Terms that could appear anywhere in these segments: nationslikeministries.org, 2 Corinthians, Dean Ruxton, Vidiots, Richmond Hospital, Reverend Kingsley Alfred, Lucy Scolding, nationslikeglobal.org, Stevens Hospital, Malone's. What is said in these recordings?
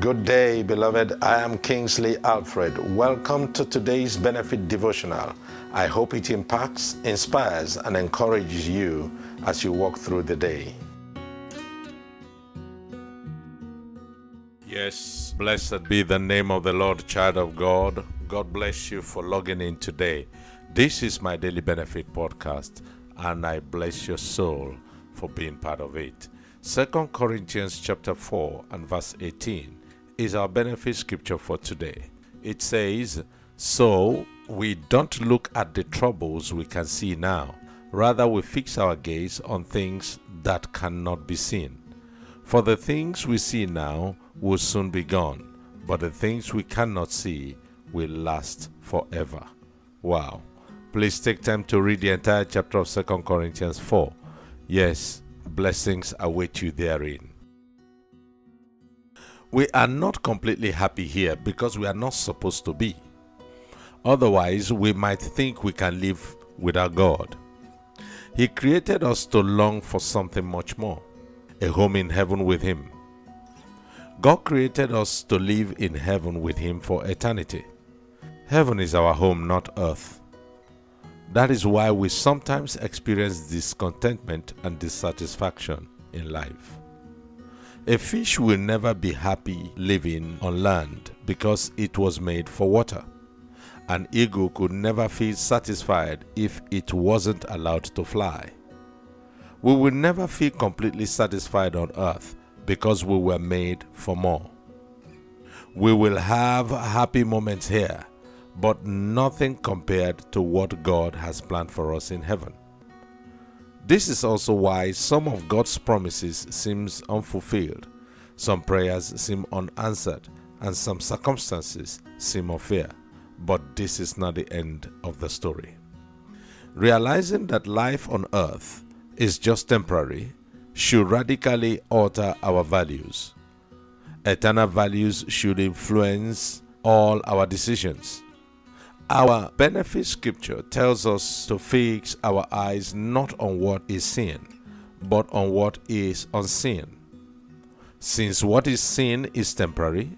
Good day, beloved. I am Kingsley Alfred. Welcome to today's Benefit Devotional. I hope it impacts, inspires, and encourages you as you walk through the day. Yes, blessed be the name of the Lord, child of God. God bless you for logging in today. This is my Daily Benefit Podcast, and I bless your soul for being part of it. 2 Corinthians chapter 4 and verse 18 is our benefit scripture for today. It says, "So we don't look at the troubles we can see now. Rather, we fix our gaze on things that cannot be seen. For the things we see now will soon be gone, but the things we cannot see will last forever." Wow. Please take time to read the entire chapter of 2 Corinthians 4. Yes, blessings await you therein. We are not completely happy here because we are not supposed to be. Otherwise, we might think we can live without God. He created us to long for something much more, a home in heaven with Him. God created us to live in heaven with Him for eternity. Heaven is our home, not earth. That is why we sometimes experience discontentment and dissatisfaction in life. A fish will never be happy living on land because it was made for water. An eagle could never feel satisfied if it wasn't allowed to fly. We will never feel completely satisfied on earth because we were made for more. We will have happy moments here, but nothing compared to what God has planned for us in heaven. This is also why some of God's promises seem unfulfilled, some prayers seem unanswered, and some circumstances seem unfair. But this is not the end of the story. Realizing that life on earth is just temporary should radically alter our values. Eternal values should influence all our decisions. Our benefit scripture tells us to fix our eyes not on what is seen, but on what is unseen. Since what is seen is temporary,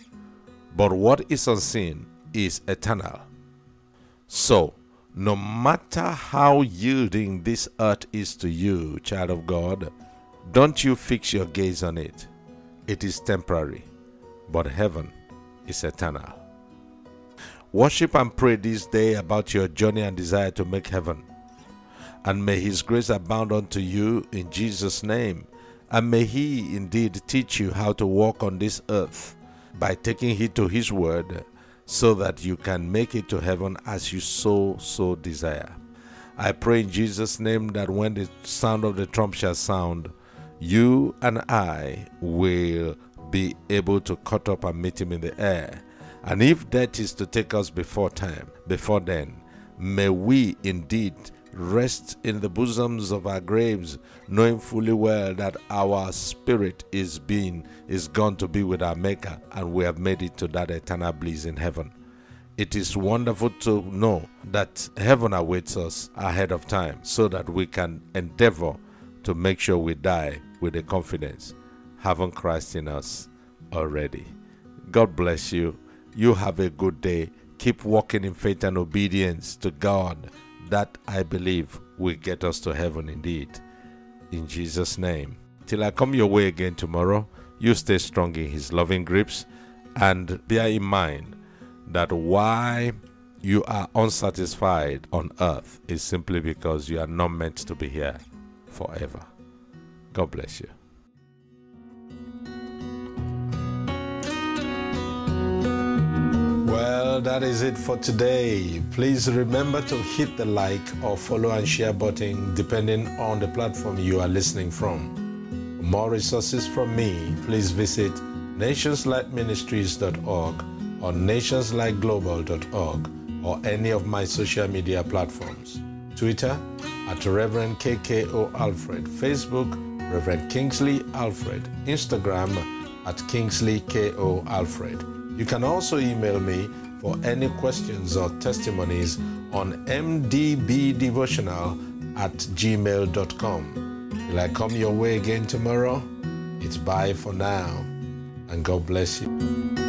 but what is unseen is eternal. So, no matter how yielding this earth is to you, child of God, don't you fix your gaze on it. It is temporary, but heaven is eternal. Worship and pray this day about your journey and desire to make heaven. And may His grace abound unto you in Jesus' name. And may He indeed teach you how to walk on this earth by taking heed to His word so that you can make it to heaven as you so desire. I pray in Jesus' name that when the sound of the trump shall sound, you and I will be able to cut up and meet Him in the air. And if death is to take us before then, may we indeed rest in the bosoms of our graves, knowing fully well that our spirit is gone to be with our Maker, and we have made it to that eternal bliss in heaven. It is wonderful to know that heaven awaits us ahead of time, so that we can endeavor to make sure we die with the confidence, having Christ in us already. God bless you. You have a good day. Keep walking in faith and obedience to God. That, I believe, will get us to heaven indeed. In Jesus' name. Till I come your way again tomorrow, you stay strong in His loving grips, and bear in mind that why you are unsatisfied on earth is simply because you are not meant to be here forever. God bless you. Well, that is it for today. Please remember to hit the like or follow and share button depending on the platform you are listening from. For more resources from me, please visit nationslikeministries.org or nationslikeglobal.org or any of my social media platforms. Twitter @ Reverend KKO Alfred, Facebook Reverend Kingsley Alfred, Instagram @ Kingsley KO Alfred. You can also email me for any questions or testimonies on mdbdevotional@gmail.com. Till I come your way again tomorrow, it's bye for now. and God bless you.